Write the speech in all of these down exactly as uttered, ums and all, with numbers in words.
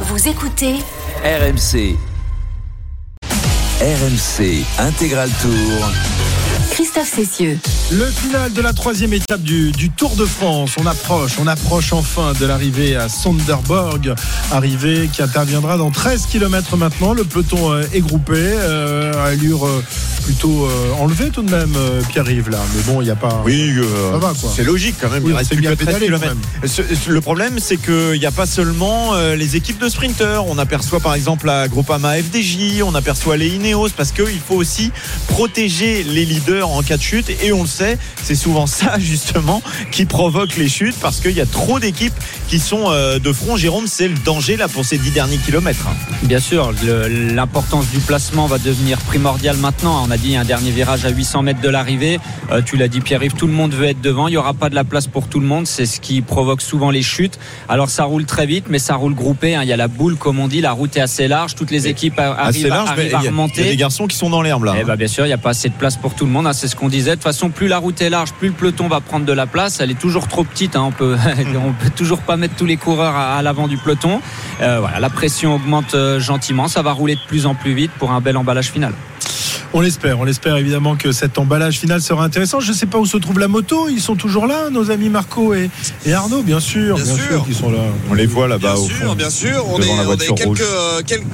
Vous écoutez R M C. R M C Intégral Tour. Christophe Cessieux. Le final de la troisième étape du, du Tour de France. On approche, on approche enfin de l'arrivée à Sønderborg. Arrivée qui interviendra dans treize kilomètres maintenant. Le peloton est groupé. Euh, allure plutôt euh, enlevée tout de même, euh, Pierre-Yves, là. Mais bon, il n'y a pas. Oui, euh, ça va, quoi. C'est logique quand même. Oui, il reste plus que treize kilomètres. Le problème, c'est qu'il n'y a pas seulement euh, les équipes de sprinteurs. On aperçoit par exemple la Groupama F D J, on aperçoit les Ineos, parce qu'il faut aussi protéger les leaders en cas de chute. Et on le sait, c'est souvent ça justement qui provoque les chutes, parce qu'il y a trop d'équipes qui sont de front. Jérôme, c'est le danger là pour ces dix derniers kilomètres. Bien sûr, le, l'importance du placement va devenir primordiale maintenant. On a dit un dernier virage à huit cents mètres de l'arrivée. Euh, tu l'as dit, Pierre-Yves, tout le monde veut être devant. Il n'y aura pas de la place pour tout le monde. C'est ce qui provoque souvent les chutes. Alors ça roule très vite, mais ça roule groupé. Hein. Il y a la boule, comme on dit. La route est assez large. Toutes les équipes arrivent, large, arrivent à remonter. Il y a des garçons qui sont dans l'herbe là. Et bah, bien sûr, il n'y a pas assez de place pour tout le monde. Hein. C'est ce qu'on disait. De toute façon, plus la route est large, plus le peloton va prendre de la place. Elle est toujours trop petite, hein. On peut, on peut toujours pas mettre tous les coureurs à, à l'avant du peloton. Euh, voilà, la pression augmente gentiment. Ça va rouler de plus en plus vite pour un bel emballage final. On l'espère, on l'espère évidemment que cet emballage final sera intéressant. Je ne sais pas où se trouve la moto, ils sont toujours là, nos amis Marco et, et Arnaud, bien sûr. Bien, bien sûr, sûr ils sont là. On les voit là-bas. Bien au sûr, fond, bien sûr. On est, on est quelques, euh, quelques,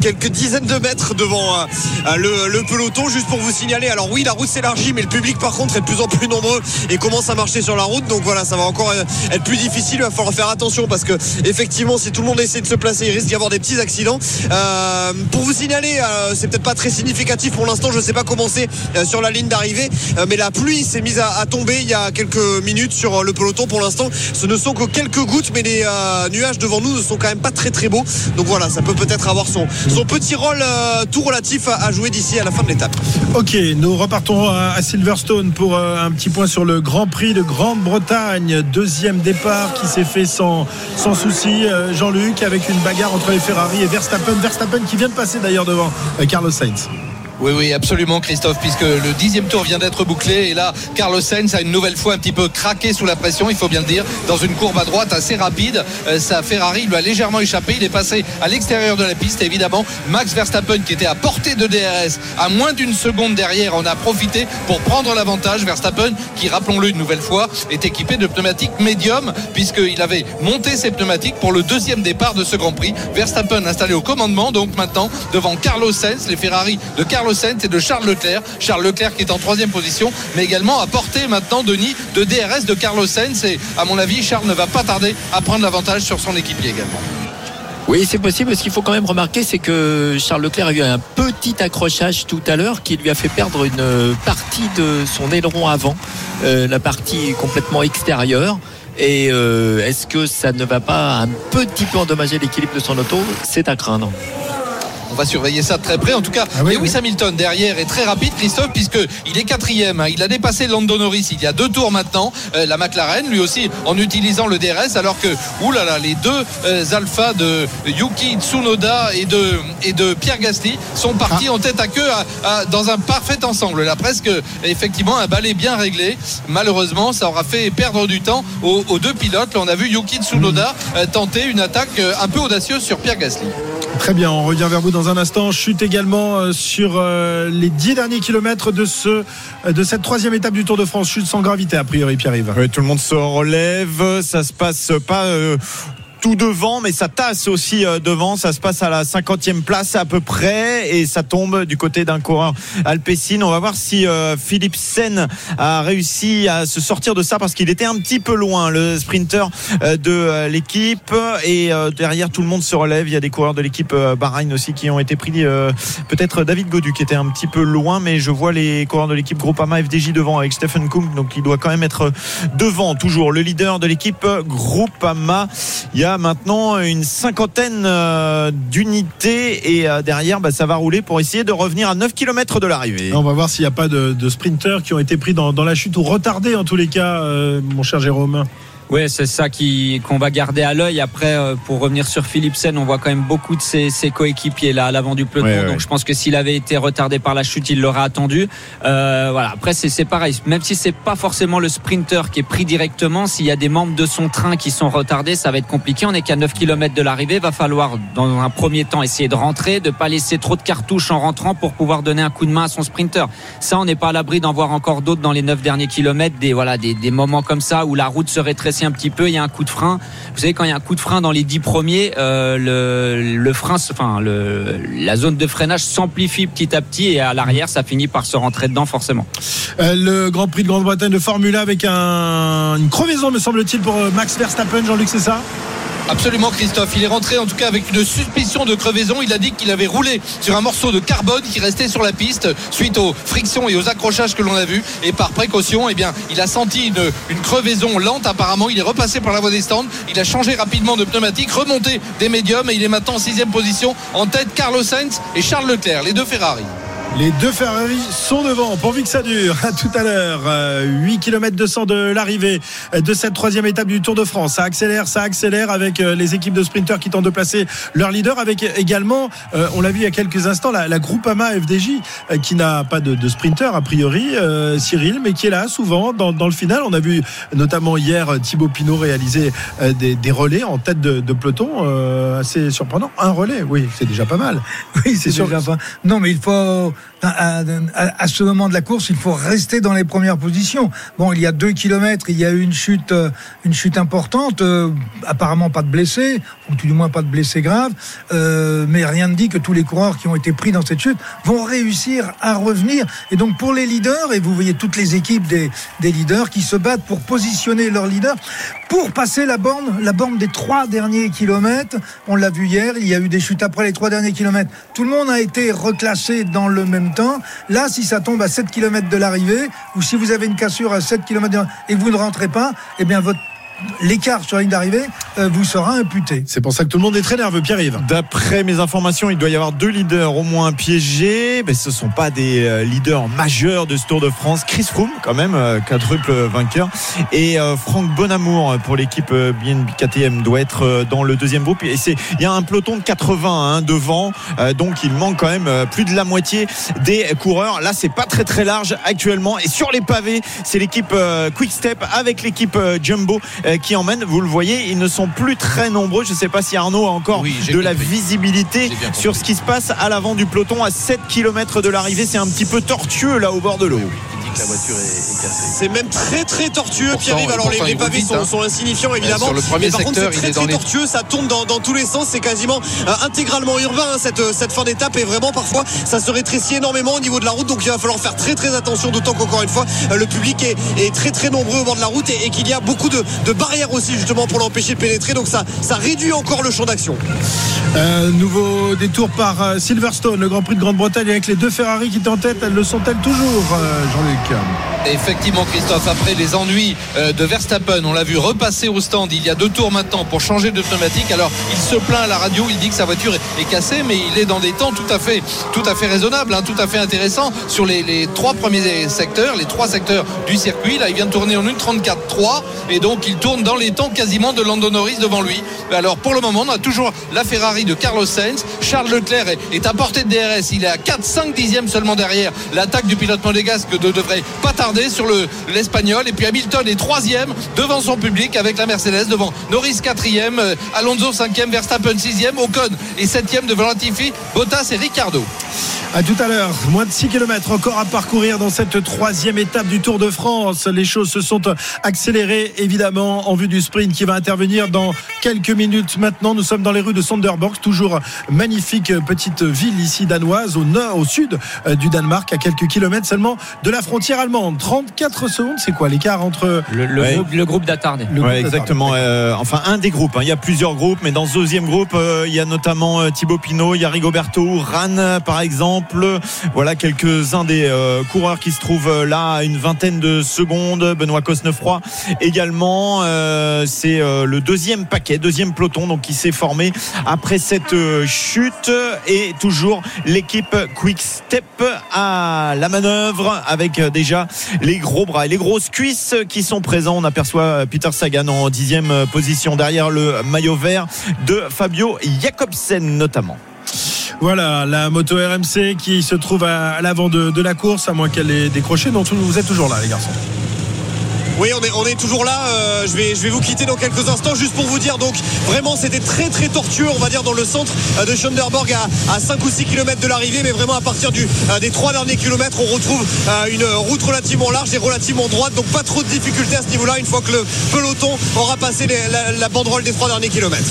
quelques dizaines de mètres devant euh, le, le peloton, juste pour vous signaler. Alors oui, la route s'élargit, mais le public par contre est de plus en plus nombreux et commence à marcher sur la route. Donc voilà, ça va encore être plus difficile. Il va falloir faire attention parce que effectivement, si tout le monde essaie de se placer, il risque d'y avoir des petits accidents. Euh, pour vous signaler, euh, c'est peut-être pas très significatif pour l'instant. Je ne sais pas comment c'est sur la ligne d'arrivée, mais la pluie s'est mise à, à tomber il y a quelques minutes sur le peloton. Pour l'instant, ce ne sont que quelques gouttes, mais les euh, nuages devant nous ne sont quand même pas très très beaux. Donc voilà, ça peut peut-être avoir son, son petit rôle euh, tout relatif à, à jouer d'ici à la fin de l'étape. Ok, nous repartons à, à Silverstone pour euh, un petit point sur le Grand Prix de Grande-Bretagne. Deuxième départ qui s'est fait sans, sans souci, euh, Jean-Luc, avec une bagarre entre les Ferrari et Verstappen. Verstappen qui vient de passer d'ailleurs devant euh, Carlos Sainz. Oui, oui, absolument, Christophe, puisque le dixième tour vient d'être bouclé. Et là, Carlos Sainz a une nouvelle fois un petit peu craqué sous la pression, il faut bien le dire, dans une courbe à droite assez rapide. Euh, sa Ferrari lui a légèrement échappé. Il est passé à l'extérieur de la piste. Et évidemment, Max Verstappen, qui était à portée de D R S, à moins d'une seconde derrière, en a profité pour prendre l'avantage. Verstappen, qui, rappelons-le une nouvelle fois, est équipé de pneumatiques médium, puisqu'il avait monté ses pneumatiques pour le deuxième départ de ce Grand Prix. Verstappen installé au commandement, donc maintenant, devant Carlos Sainz, les Ferrari de Carlos Sainz et de Charles Leclerc. Charles Leclerc qui est en troisième position, mais également à portée maintenant, Denis, de D R S de Carlos Sainz. Et à mon avis, Charles ne va pas tarder à prendre l'avantage sur son équipier également. Oui, c'est possible. Ce qu'il faut quand même remarquer, c'est que Charles Leclerc a eu un petit accrochage tout à l'heure qui lui a fait perdre une partie de son aileron avant, euh, la partie complètement extérieure. Et euh, est-ce que ça ne va pas un petit peu endommager l'équilibre de son auto ? C'est à craindre. On va surveiller ça de très près. En tout cas, ah oui, Lewis oui. Hamilton derrière est très rapide, Christophe, puisqu'il est quatrième. Il a dépassé Lando Norris il y a deux tours maintenant. Euh, la McLaren, lui aussi, en utilisant le D R S, alors que, oulala, les deux euh, alphas de Yuki Tsunoda et de, et de Pierre Gasly sont partis ah. en tête à queue à, à, dans un parfait ensemble. Là, presque, effectivement, un balai bien réglé. Malheureusement, ça aura fait perdre du temps aux, aux deux pilotes. Là, on a vu Yuki Tsunoda mmh. euh, tenter une attaque euh, un peu audacieuse sur Pierre Gasly. Très bien, on revient vers vous dans un instant. Chute également sur les dix derniers kilomètres de, ce, de cette troisième étape du Tour de France. Chute sans gravité, a priori, Pierre-Yves. Oui, tout le monde se relève. Ça se passe pas... Euh... tout devant, mais ça tasse aussi devant. Ça se passe à la cinquantième place à peu près et ça tombe du côté d'un coureur Alpecin. On va voir si euh, Philipsen a réussi à se sortir de ça, parce qu'il était un petit peu loin, le sprinter euh, de euh, l'équipe. Et euh, derrière, tout le monde se relève. Il y a des coureurs de l'équipe euh, Bahreïn aussi qui ont été pris, euh, peut-être David Gaudu qui était un petit peu loin, mais je vois les coureurs de l'équipe Groupama F D J devant avec Stephen Cook, donc il doit quand même être devant toujours, le leader de l'équipe Groupama. Il y a maintenant une cinquantaine euh, d'unités et euh, derrière, bah, ça va rouler pour essayer de revenir à neuf kilomètres de l'arrivée. On va voir s'il n'y a pas de, de sprinteurs qui ont été pris dans, dans la chute, ou retardés en tous les cas, euh, mon cher Jérôme. Oui, c'est ça qui, qu'on va garder à l'œil. Après, euh, pour revenir sur Philipsen, on voit quand même beaucoup de ses, ses coéquipiers là à l'avant du peloton. Ouais, ouais. Donc je pense que s'il avait été retardé par la chute, il l'aurait attendu. Euh, voilà. Après, c'est, c'est pareil. Même si c'est pas forcément le sprinter qui est pris directement, s'il y a des membres de son train qui sont retardés, ça va être compliqué. On est qu'à neuf kilomètres de l'arrivée. Va falloir, dans un premier temps, essayer de rentrer, de pas laisser trop de cartouches en rentrant pour pouvoir donner un coup de main à son sprinter. Ça, on n'est pas à l'abri d'en voir encore d'autres dans les neuf derniers kilomètres. Des, voilà, des, des moments comme ça où la route se rétrécit un petit peu, il y a un coup de frein. Vous savez, quand il y a un coup de frein dans les dix premiers, euh, le, le frein, enfin le, la zone de freinage s'amplifie petit à petit et à l'arrière, ça finit par se rentrer dedans forcément. Euh, le Grand Prix de Grande-Bretagne de Formule un avec un, une crevaison, me semble-t-il, pour Max Verstappen, Jean-Luc, c'est ça ? Absolument, Christophe. Il est rentré en tout cas avec une suspicion de crevaison. Il a dit qu'il avait roulé sur un morceau de carbone qui restait sur la piste suite aux frictions et aux accrochages que l'on a vus. Et par précaution, eh bien, il a senti une, une crevaison lente. Apparemment, il est repassé par la voie des stands. Il a changé rapidement de pneumatique, remonté des médiums et il est maintenant en sixième position. En tête, Carlos Sainz et Charles Leclerc, les deux Ferrari. Les deux Ferrari sont devant, pourvu que ça dure. À tout à l'heure, huit kilomètres deux cents de l'arrivée de cette troisième étape du Tour de France. Ça accélère, ça accélère avec les équipes de sprinteurs qui tentent de placer leur leader, avec également, on l'a vu il y a quelques instants, la, la Groupama F D J qui n'a pas de, de sprinter a priori, euh, Cyril, mais qui est là souvent dans, dans le final. On a vu notamment hier Thibaut Pinot réaliser des, des relais en tête de, de peloton, euh, assez surprenant. Un relais, oui, c'est déjà pas mal. Oui, c'est, c'est déjà pas. Non, mais il faut... À, à, à ce moment de la course, il faut rester dans les premières positions. Bon, il y a deux kilomètres, il y a eu une chute, une chute importante. Euh, apparemment, pas de blessés, ou tout du moins pas de blessés graves. Euh, mais rien ne dit que tous les coureurs qui ont été pris dans cette chute vont réussir à revenir. Et donc, pour les leaders, et vous voyez toutes les équipes des, des leaders qui se battent pour positionner leurs leaders, pour passer la borne, la borne des trois derniers kilomètres. On l'a vu hier, il y a eu des chutes après les trois derniers kilomètres. Tout le monde a été reclassé dans le même temps. Là, si ça tombe à sept kilomètres de l'arrivée, ou si vous avez une cassure à sept kilomètres de l'arrivée et que vous ne rentrez pas, eh bien, votre l'écart sur la ligne d'arrivée euh, vous sera imputé. C'est pour ça que tout le monde est très nerveux, Pierre-Yves. D'après mes informations, il doit y avoir deux leaders au moins piégés, mais ce ne sont pas des euh, leaders majeurs de ce Tour de France. Chris Froome quand même, euh, quadruple vainqueur, et euh, Franck Bonamour pour l'équipe euh, B N B K T M doit être euh, dans le deuxième groupe. Et c'est, il y a un peloton de quatre-vingts hein, devant, euh, donc il manque quand même euh, plus de la moitié des coureurs. Là, c'est pas très très large actuellement, et sur les pavés, c'est l'équipe euh, Quick-Step avec l'équipe euh, Jumbo qui emmène. Vous le voyez, ils ne sont plus très nombreux. Je ne sais pas si Arnaud a encore oui, de compris. La visibilité sur ce qui se passe à l'avant du peloton à sept kilomètres de l'arrivée. C'est un petit peu tortueux là au bord de l'eau. Oui, oui. La voiture est, est cassée. C'est même très très tortueux, Pierre-Yves. Alors les, les pavés sont, hein. sont insignifiants évidemment. Sur le premier par secteur, contre, c'est très, il est très, très les... tortueux. Ça tourne dans, dans tous les sens. C'est quasiment euh, intégralement urbain hein, cette, cette fin d'étape. Et vraiment parfois ça se rétrécit énormément au niveau de la route. Donc il va falloir faire très très attention. D'autant qu'encore une fois euh, le public est, est très très nombreux au bord de la route et, et qu'il y a beaucoup de, de barrières aussi justement pour l'empêcher de pénétrer. Donc ça, ça réduit encore le champ d'action. euh, Nouveau détour par euh, Silverstone. Le Grand Prix de Grande-Bretagne avec les deux Ferrari qui t'en tête. Elles le sont-elles toujours, euh, Jean-Luc? Effectivement, Christophe, après les ennuis de Verstappen, on l'a vu repasser au stand il y a deux tours maintenant pour changer de pneumatique. Alors il se plaint à la radio, il dit que sa voiture est cassée, mais il est dans des temps tout à fait, tout à fait raisonnables, hein, tout à fait intéressants sur les, les trois premiers secteurs, les trois secteurs du circuit. Là, il vient de tourner en une trente-quatre trois et donc il tourne dans les temps quasiment de Lando Norris devant lui. Alors pour le moment, on a toujours la Ferrari de Carlos Sainz. Charles Leclerc est, est à portée de D R S, il est à quatre cinq dixièmes seulement derrière l'attaque du pilote monégasque de, de pas tarder sur le, l'espagnol. Et puis Hamilton est troisième devant son public avec la Mercedes devant Norris, quatrième euh, Alonso, cinquième Verstappen, sixième Ocon et septième devant Latifi, Bottas et Ricardo. A tout à l'heure. Moins de six kilomètres encore à parcourir dans cette troisième étape du Tour de France. Les choses se sont accélérées évidemment en vue du sprint qui va intervenir dans quelques minutes maintenant. Nous sommes dans les rues de Sønderborg, toujours magnifique petite ville ici danoise, au nord, au sud du Danemark, à quelques kilomètres seulement de la frontière allemande. trente-quatre secondes, c'est quoi l'écart entre le, le, ouais. groupe, le groupe d'attardés. Ouais, exactement. Euh, enfin, un des groupes. Hein. Il y a plusieurs groupes, mais dans ce deuxième groupe, euh, il y a notamment euh, Thibaut Pinot, il y a Rigoberto Urán par exemple. Voilà quelques-uns des euh, coureurs qui se trouvent là à une vingtaine de secondes. Benoît Cosnefroy également. Euh, c'est euh, le deuxième paquet, deuxième peloton donc qui s'est formé après cette euh, chute. Et toujours l'équipe Quick Step à la manœuvre avec déjà les gros bras et les grosses cuisses qui sont présents. On aperçoit Peter Sagan en dixième position derrière le maillot vert de Fabio Jakobsen notamment. Voilà, la moto R M C qui se trouve à, à l'avant de, de la course, à moins qu'elle ait décroché. Donc vous êtes toujours là, les garçons. Oui, on est, on est toujours là. Euh, je vais, je vais vous quitter dans quelques instants, juste pour vous dire. Donc vraiment, c'était très très tortueux, on va dire, dans le centre de Sønderborg à, à cinq ou six kilomètres de l'arrivée, mais vraiment à partir du, euh, des trois derniers kilomètres, on retrouve euh, une route relativement large et relativement droite, donc pas trop de difficultés à ce niveau-là. Une fois que le peloton aura passé les, la, la banderole des trois derniers kilomètres.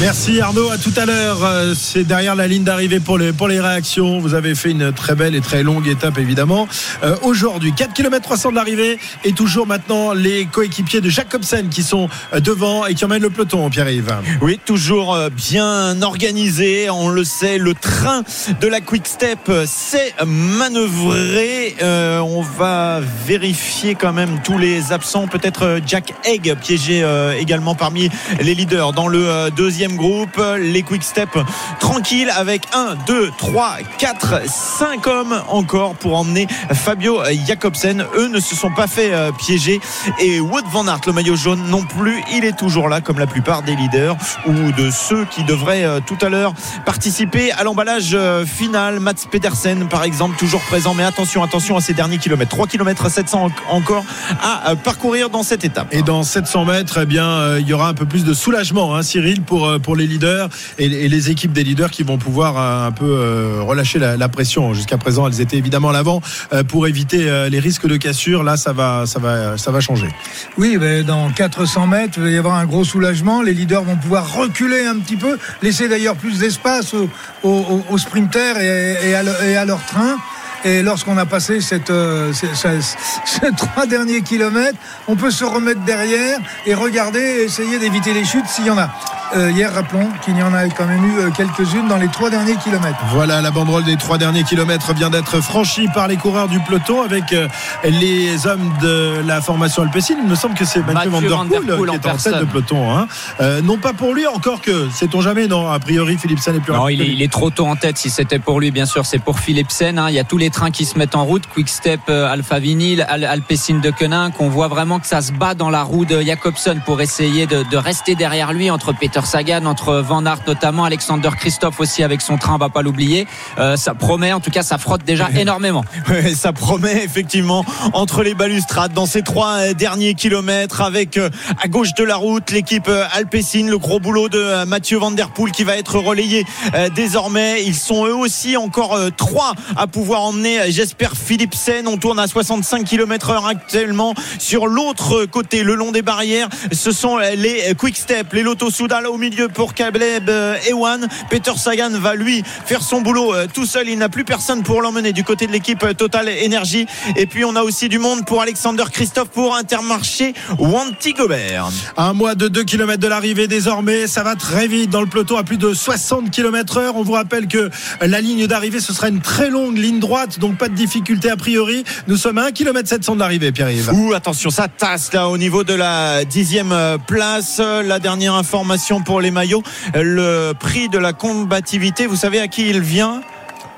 Merci Arnaud, à tout à l'heure. C'est derrière la ligne d'arrivée pour les, pour les réactions. Vous avez fait une très belle et très longue étape évidemment. Euh, aujourd'hui, quatre kilomètres trois cents de l'arrivée et toujours maintenant les coéquipiers de Jakobsen qui sont devant et qui emmènent le peloton, Pierre-Yves. Oui, toujours bien organisé, on le sait, le train de la Quick-Step s'est manœuvré. Euh, on va vérifier quand même tous les absents, peut-être Jack Egg piégé euh, également parmi les leaders dans le euh, deuxième groupe. Les Quick-Step tranquilles avec un, deux, trois, quatre, cinq hommes encore pour emmener Fabio Jakobsen. Eux ne se sont pas fait euh, piéger, et Wout van Aert, le maillot jaune non plus, il est toujours là comme la plupart des leaders ou de ceux qui devraient euh, tout à l'heure participer à l'emballage euh, final. Mats Pedersen par exemple toujours présent, mais attention attention à ces derniers kilomètres, trois kilomètres sept cents encore à euh, parcourir dans cette étape. Et dans sept cents mètres, eh bien, euh, il y aura un peu plus de soulagement, hein, Cyril, pour pour les leaders et les équipes des leaders qui vont pouvoir un peu relâcher la, la pression. Jusqu'à présent, elles étaient évidemment à l'avant pour éviter les risques de cassure. Là, ça va, ça va, ça va changer. Oui, mais dans quatre cents mètres, il va y avoir un gros soulagement. Les leaders vont pouvoir reculer un petit peu, laisser d'ailleurs plus d'espace aux, aux, aux sprinters et, et, à le, et à leur train. Et lorsqu'on a passé cette, euh, ces, ces, ces trois derniers kilomètres, on peut se remettre derrière et regarder et essayer d'éviter les chutes s'il y en a. Euh, hier, rappelons qu'il y en a quand même eu quelques-unes dans les trois derniers kilomètres. Voilà, la banderole des trois derniers kilomètres vient d'être franchie par les coureurs du peloton avec euh, les hommes de la formation Alpecin. Il me semble que c'est Mathieu Van Der Poel qui est en tête de peloton, hein. Euh, non pas pour lui, encore que, sait-on jamais, non, a priori Philipsen est plus rapide. Non, il est, il est trop tôt en tête. Si c'était pour lui, bien sûr, c'est pour Philipsen, hein. Il y a tous les trains qui se mettent en route, Quick-Step, Alpha Vinyl, Alpecin de Koenig. On voit vraiment que ça se bat dans la roue de Jakobsen pour essayer de, de rester derrière lui, entre Peter Sagan, entre Van Aert notamment, Alexander Kristoff aussi avec son train, on va pas l'oublier. Euh, ça promet, en tout cas ça frotte déjà énormément. Oui, ça promet effectivement entre les balustrades dans ces trois derniers kilomètres, avec euh, à gauche de la route l'équipe euh, Alpecin, le gros boulot de euh, Mathieu Van Der Poel qui va être relayé euh, désormais. Ils sont eux aussi encore euh, trois à pouvoir emmener Jasper Philipsen. On tourne à soixante-cinq kilomètres heure actuellement. Sur l'autre côté, le long des barrières, ce sont les Quick-Step, les Lotto Soudal au milieu pour Caleb Ewan. Peter Sagan va lui faire son boulot tout seul, il n'a plus personne pour l'emmener du côté de l'équipe Total Energy. Et puis on a aussi du monde pour Alexander Kristoff, pour Intermarché Wanty Gobert. Un mois de deux kilomètres de l'arrivée désormais, ça va très vite dans le peloton à plus de soixante kilomètres heure. On vous rappelle que la ligne d'arrivée, ce sera une très longue ligne droite, donc pas de difficulté a priori. Nous sommes à un kilomètre sept cents de l'arrivée, Pierre-Yves. Ouh, attention, ça tasse là au niveau de la dixième place. La dernière information pour les maillots, le prix de la combativité, vous savez à qui il vient ?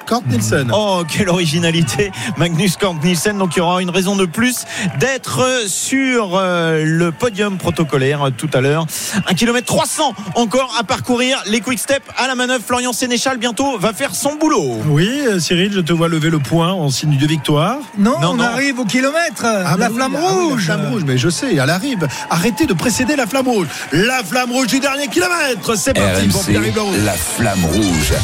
Cort Nielsen. Oh, quelle originalité, Magnus Cort Nielsen. Donc il y aura une raison de plus d'être sur euh, le podium protocolaire euh, tout à l'heure. un kilomètre trois cents encore à parcourir. Les Quick-Step à la manœuvre. Florian Sénéchal bientôt va faire son boulot. Oui, euh, Cyril, je te vois lever le poing en signe de victoire. Non, non on non. arrive au kilomètre. Ah, la, flamme oui, rouge. Ah, oui, la flamme rouge. Mais je sais, elle arrive. Arrêtez de précéder la flamme rouge. La flamme rouge du dernier kilomètre. C'est parti. Bon, la flamme rouge.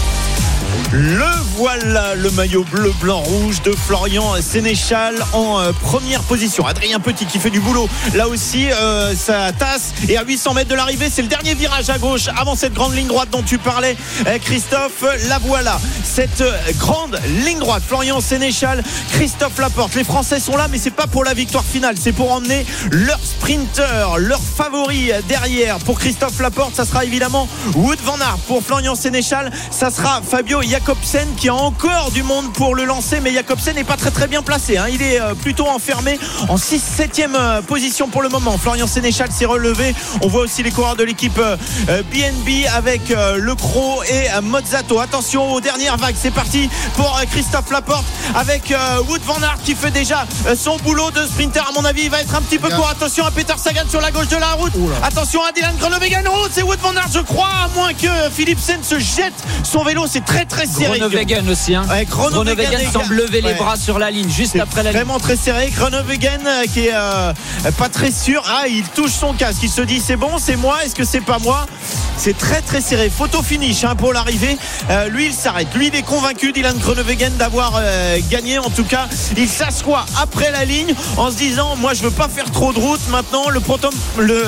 Le voilà, le maillot bleu, blanc, rouge de Florian Sénéchal en euh, première position. Adrien Petit qui fait du boulot là aussi, euh, ça tasse. Et à huit cents mètres de l'arrivée, c'est le dernier virage à gauche avant cette grande ligne droite dont tu parlais, euh, Christophe. La voilà, cette euh, grande ligne droite, Florian Sénéchal, Christophe Laporte. Les Français sont là, mais c'est pas pour la victoire finale, c'est pour emmener leur sprinter, leur favori derrière. Pour Christophe Laporte, ça sera évidemment Wout van Aert. Pour Florian Sénéchal, ça sera Fabio Fabio Jakobsen qui a encore du monde pour le lancer, mais Jakobsen n'est pas très très bien placé hein. Il est plutôt enfermé en six septième position pour le moment. Florian Sénéchal s'est relevé, on voit aussi les coureurs de l'équipe B N B avec Le Cro et Mozzato. Attention aux dernières vagues, c'est parti pour Christophe Laporte avec Wout van Aert qui fait déjà son boulot de sprinter. À mon avis il va être un petit peu court. Attention à Peter Sagan sur la gauche de la route. Oula. Attention à Dylan Groenewegen. Oh, c'est Wout van Aert je crois, à moins que Philipsen se jette son vélo. C'est très très serré. Groenewegen aussi hein. ouais, Groenewegen semble lever ouais. les bras sur la ligne juste c'est après la ligne. Vraiment très serré. Groenewegen qui est euh, pas très sûr. Ah, il touche son casque, il se dit c'est bon, c'est moi, est-ce que c'est pas moi. C'est très très serré. Photo finish hein, pour l'arrivée. euh, Lui il s'arrête, lui il est convaincu Dylan Groenewegen d'avoir euh, gagné. En tout cas il s'assoit après la ligne en se disant moi je veux pas faire trop de route maintenant. Le, proto- le,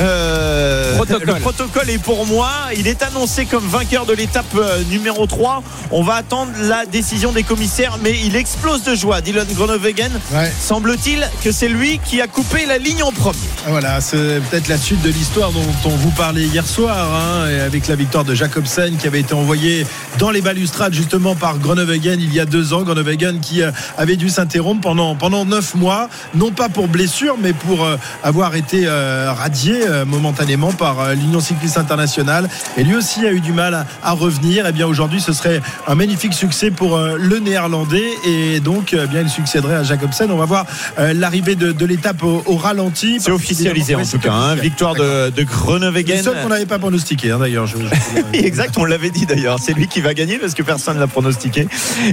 euh, protocole. le protocole est pour moi. Il est annoncé comme vainqueur de l'étape euh, numéro trois. On va attendre la décision des commissaires, mais il explose de joie Dylan Groenewegen. ouais. Semble-t-il que c'est lui qui a coupé la ligne en premier. Voilà, c'est peut-être la suite de l'histoire dont on vous parlait hier soir hein, avec la victoire de Jakobsen qui avait été envoyé dans les balustrades justement par Groenewegen il y a deux ans. Groenewegen qui avait dû s'interrompre pendant, pendant neuf mois, non pas pour blessure mais pour euh, avoir été euh, radié euh, momentanément par euh, l'Union Cycliste Internationale, et lui aussi a eu du mal à, à revenir. Et bien aujourd'hui ce serait un magnifique succès pour euh, le Néerlandais, et donc euh, bien il succéderait à Jakobsen. On va voir euh, l'arrivée de, de l'étape au, au ralenti. C'est officialisé en tout cas hein, victoire de, de Groenewegen. C'est ça qu'on n'avait pas pronostiqué hein, d'ailleurs je, je... Exact, on l'avait dit d'ailleurs, c'est lui qui va gagner parce que personne ne l'a pronostiqué.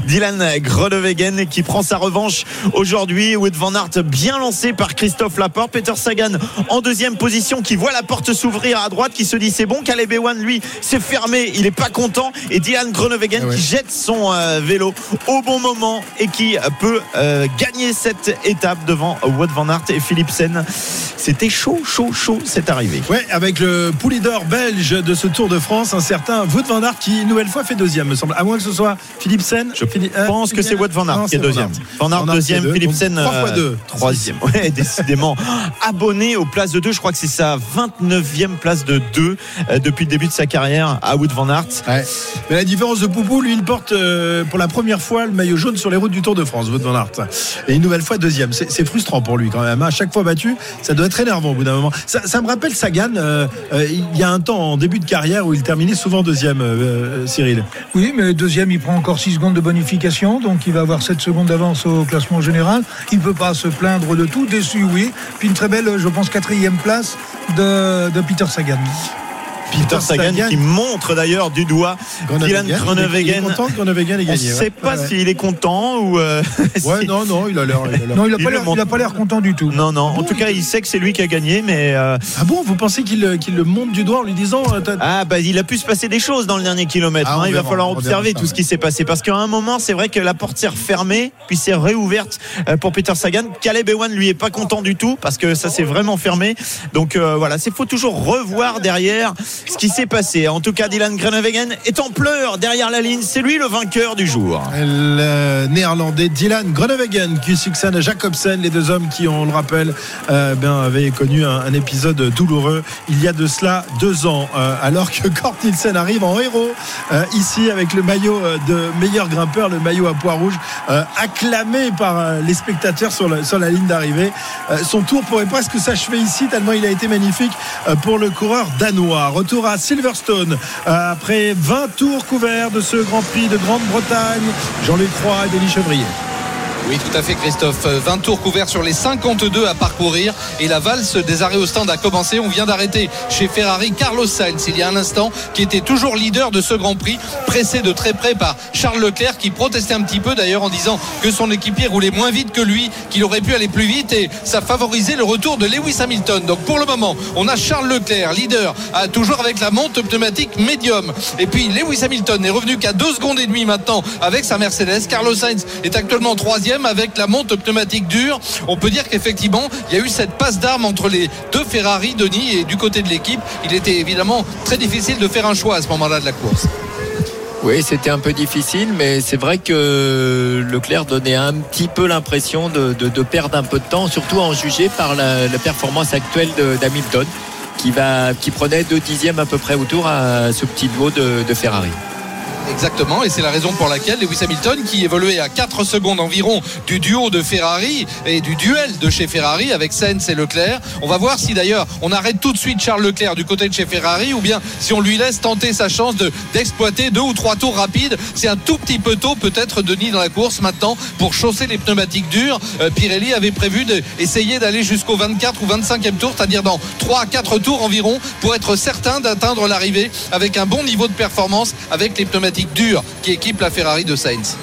Dylan Groenewegen qui prend sa revanche aujourd'hui. Wout van Aert bien lancé par Christophe Laporte. Peter Sagan en deuxième position qui voit la porte s'ouvrir à droite, qui se dit c'est bon. Caleb Ewan lui s'est fermé, il n'est pas content, et Dylan Groenewegen ah ouais. qui jette son euh, vélo au bon moment et qui peut euh, gagner cette étape devant Wout van Aert et Philipsen. C'était chaud chaud chaud cette arrivée. Ouais, avec le poulet d'or belge de ce Tour de France, un certain Wout van Aert qui une nouvelle fois fait deuxième me semble, à moins que ce soit Philipsen. Je Philippe, pense euh, que c'est Wout van Aert non, qui est deuxième. Van Aert deuxième, Philipsen trois fois deux troisième. Ouais, décidément abonné aux places de deux, je crois que c'est sa vingt-neuvième place de deux euh, depuis le début de sa carrière à Wout van Aert. Ouais. Mais la différence de Poupou, lui il porte euh, pour la première fois le maillot jaune sur les routes du Tour de France, Wout van Aert. Et une nouvelle fois deuxième, c'est, c'est frustrant pour lui quand même. À chaque fois battu, ça doit être énervant au bout d'un moment. Ça, ça me rappelle Sagan euh, euh, il y a un temps en début de carrière où il terminait souvent deuxième, euh, Cyril. Oui, mais deuxième, il prend encore six secondes de bonification, donc il va avoir sept secondes d'avance au classement général. Il ne peut pas se plaindre de tout. Déçu, oui. Puis une très belle, je pense, quatrième place de, de Peter Sagan. Peter Sagan, Sagan qui montre d'ailleurs du doigt Dylan Groenewegen. Groenewegen. On ne sait pas ouais. s'il est content ou. Euh, ouais, non, non, il a l'air. Il a l'air. Non, il n'a pas, pas l'air content du tout. Non, non. En bon, tout cas, il... il sait que c'est lui qui a gagné, mais. Euh... Ah bon, vous pensez qu'il, qu'il le montre du doigt en lui disant. T'as... Ah, bah, il a pu se passer des choses dans le dernier kilomètre. Ah, hein, il va falloir observer tout ça, ce qui s'est passé. Parce qu'à un moment, c'est vrai que la porte s'est refermée, puis s'est réouverte pour Peter Sagan. Caleb Ewan, lui, est pas content du tout, parce que ça s'est vraiment fermé. Donc, euh, voilà, il faut toujours revoir derrière ce qui s'est passé. En tout cas, Dylan Groenewegen est en pleurs derrière la ligne. C'est lui le vainqueur du jour. Le Néerlandais Dylan Groenewegen qui succède à Jakobsen. Les deux hommes qui, on le rappelle, euh, ben, avaient connu un, un épisode douloureux il y a de cela deux ans. Euh, alors que Cort Nielsen arrive en héros euh, ici avec le maillot de meilleur grimpeur, le maillot à pois rouge, euh, acclamé par euh, les spectateurs sur, le, sur la ligne d'arrivée. Euh, son tour pourrait presque s'achever ici tellement il a été magnifique euh, pour le coureur danois. Retour à Silverstone après vingt tours couverts de ce Grand Prix de Grande-Bretagne. Jean-Luc Roy et Denis Chevrier. Oui, tout à fait, Christophe. vingt tours couverts sur les cinquante-deux à parcourir, et la valse des arrêts au stand a commencé. On vient d'arrêter chez Ferrari Carlos Sainz il y a un instant, qui était toujours leader de ce Grand Prix, pressé de très près par Charles Leclerc, qui protestait un petit peu d'ailleurs en disant que son équipier roulait moins vite que lui, qu'il aurait pu aller plus vite, et ça favorisait le retour de Lewis Hamilton. Donc pour le moment, on a Charles Leclerc, leader, toujours avec la monte pneumatique médium, et puis Lewis Hamilton n'est revenu qu'à deux secondes et demie maintenant avec sa Mercedes. Carlos Sainz est actuellement troisième avec la monte pneumatique dure. On peut dire qu'effectivement il y a eu cette passe d'armes entre les deux Ferrari, Denis, et du côté de l'équipe il était évidemment très difficile de faire un choix à ce moment-là de la course. Oui, c'était un peu difficile, mais c'est vrai que Leclerc donnait un petit peu l'impression de, de, de perdre un peu de temps, surtout à en juger par la, la performance actuelle de, d'Hamilton qui, va, qui prenait deux dixièmes à peu près autour à ce petit duo de, de Ferrari. Exactement, et c'est la raison pour laquelle Lewis Hamilton, qui évoluait à quatre secondes environ du duo de Ferrari et du duel de chez Ferrari avec Sainz et Leclerc. On va voir si d'ailleurs on arrête tout de suite Charles Leclerc du côté de chez Ferrari, ou bien si on lui laisse tenter sa chance de, d'exploiter deux ou trois tours rapides. C'est un tout petit peu tôt peut-être, Denis, dans la course maintenant pour chausser les pneumatiques dures. euh, Pirelli avait prévu d'essayer d'aller jusqu'au vingt-quatre ou vingt-cinquième tour, c'est-à-dire dans trois à quatre tours environ, pour être certain d'atteindre l'arrivée avec un bon niveau de performance avec les pneumatiques dures qui équipent la Ferrari de Sainz.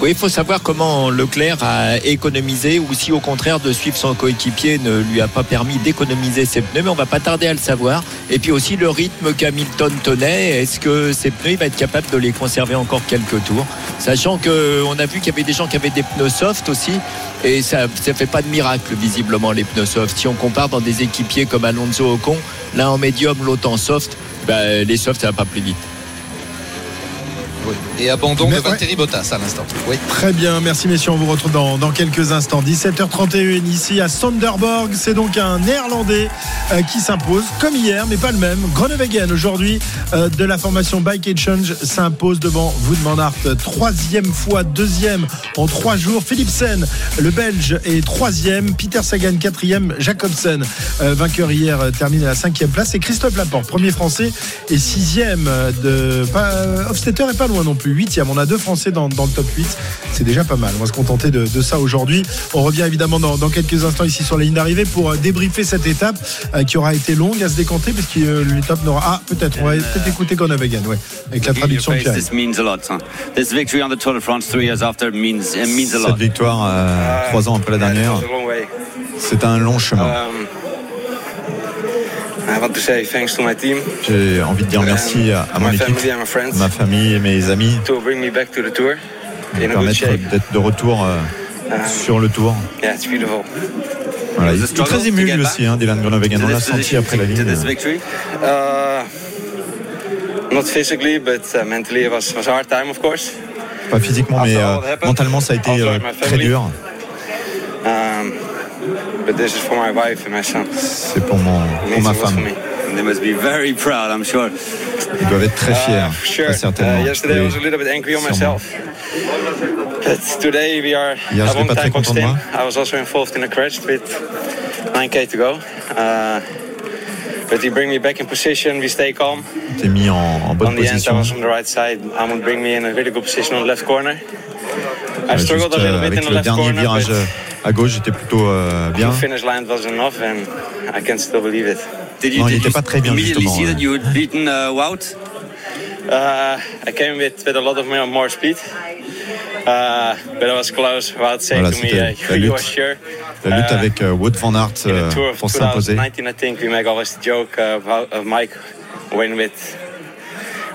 Oui, il faut savoir comment Leclerc a économisé, ou si au contraire de suivre son coéquipier ne lui a pas permis d'économiser ses pneus, mais on va pas tarder à le savoir. Et puis aussi le rythme qu'Hamilton tenait, est-ce que ses pneus il va être capable de les conserver encore quelques tours, sachant qu'on a vu qu'il y avait des gens qui avaient des pneus soft aussi, et ça ne fait pas de miracle visiblement les pneus soft. Si on compare dans des équipiers comme Alonso, Ocon, l'un en médium, l'autre en soft, bah, les softs ça va pas plus vite. Oui. Et abandon mais de Valtteri Bottas à l'instant. Oui. Très bien, merci messieurs, on vous retrouve dans, dans quelques instants. dix-sept heures trente et une ici à Sønderborg. C'est donc un néerlandais euh, qui s'impose comme hier, mais pas le même. Groenewegen aujourd'hui euh, de la formation Bike Exchange s'impose devant Wout van Aert, troisième fois, deuxième en trois jours. Philipsen, le Belge, est troisième. Peter Sagan quatrième. Jakobsen, euh, vainqueur hier, termine à la cinquième place. Et Christophe Laporte, premier français, et sixième de euh, Hofstetter et pas loin non plus, huitième. On a deux Français dans, dans le top huit, c'est déjà pas mal. On va se contenter de, de ça aujourd'hui. On revient évidemment dans, dans quelques instants ici sur la ligne d'arrivée pour débriefer cette étape euh, qui aura été longue à se décanter, parce que euh, l'étape n'aura... Ah, peut-être, on va peut-être écouter Groenewegen, ouais, avec la traduction de Pierre. Cette victoire, euh, trois ans après la dernière, c'est un long chemin. J'ai envie de dire merci à mon équipe, ma famille et mes amis, pour me permettre d'être de retour sur le tour. Voilà, il est très ému lui aussi, hein, Dylan Groenewegen, on l'a senti après la ligne. Pas physiquement, mais euh, mentalement ça a été euh, très dur. But this is for my wife and my son. C'est pour mon, pour ma femme. They must be very proud, I'm sure. Ils doivent être très fiers, uh, sure. Pas certainement. Uh, yesterday I was a little bit angry on myself. But today we are. Hier, je n'étais pas très content de moi. I was also involved in a crash with nine k to go. Uh, but he bring me back in position. We stay calm. T'es mis en, en bonne on position. On the end, I was on the right side. I would bring me in a really good position on the left corner. I struggled a little bit in the left corner. Virage, but à gauche, j'étais plutôt euh, bien. Non, il n'était pas très bien, justement. Did you see that you had beaten uh, Wout? Uh, I came with, with a lot of more speed. Uh, but I was close. Wout said voilà, to me, uh, la lutte, you are sure. La lutte avec uh, Wout van Aert uh, pour s'imposer. En deux mille dix-neuf, I think we make always the joke uh, of Mike win with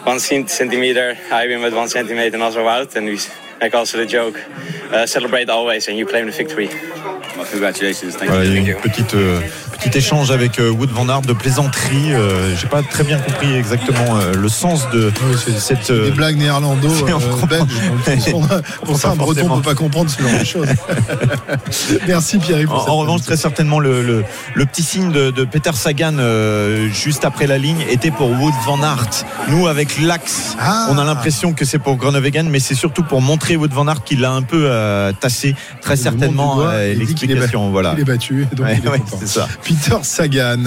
one centimeter, I win with one centimeter, and also Wout, and we make also the joke. Uh, celebrate always and you claim the victory. Well, congratulations. Thank voilà, you. Une petite euh, petit échange avec euh, Wout van Aert de plaisanterie. Euh, j'ai pas très bien compris exactement euh, le sens de oui, c'est, cette euh, des blagues néerlando euh, belges. Pour ça, un breton peut pas comprendre ce genre de choses. Merci Pierre. En, en revanche, très certainement le, le, le petit signe de, de Peter Sagan euh, juste après la ligne était pour Wout van Aert. Nous avec l'axe, ah. on a l'impression que c'est pour Groenewegen, mais c'est surtout pour montrer Wout van Aert qu'il a un peu tassé très le certainement doigt, euh, l'explication. Il est, voilà. il est battu, donc ouais, il est ouais, content. C'est ça. Peter Sagan,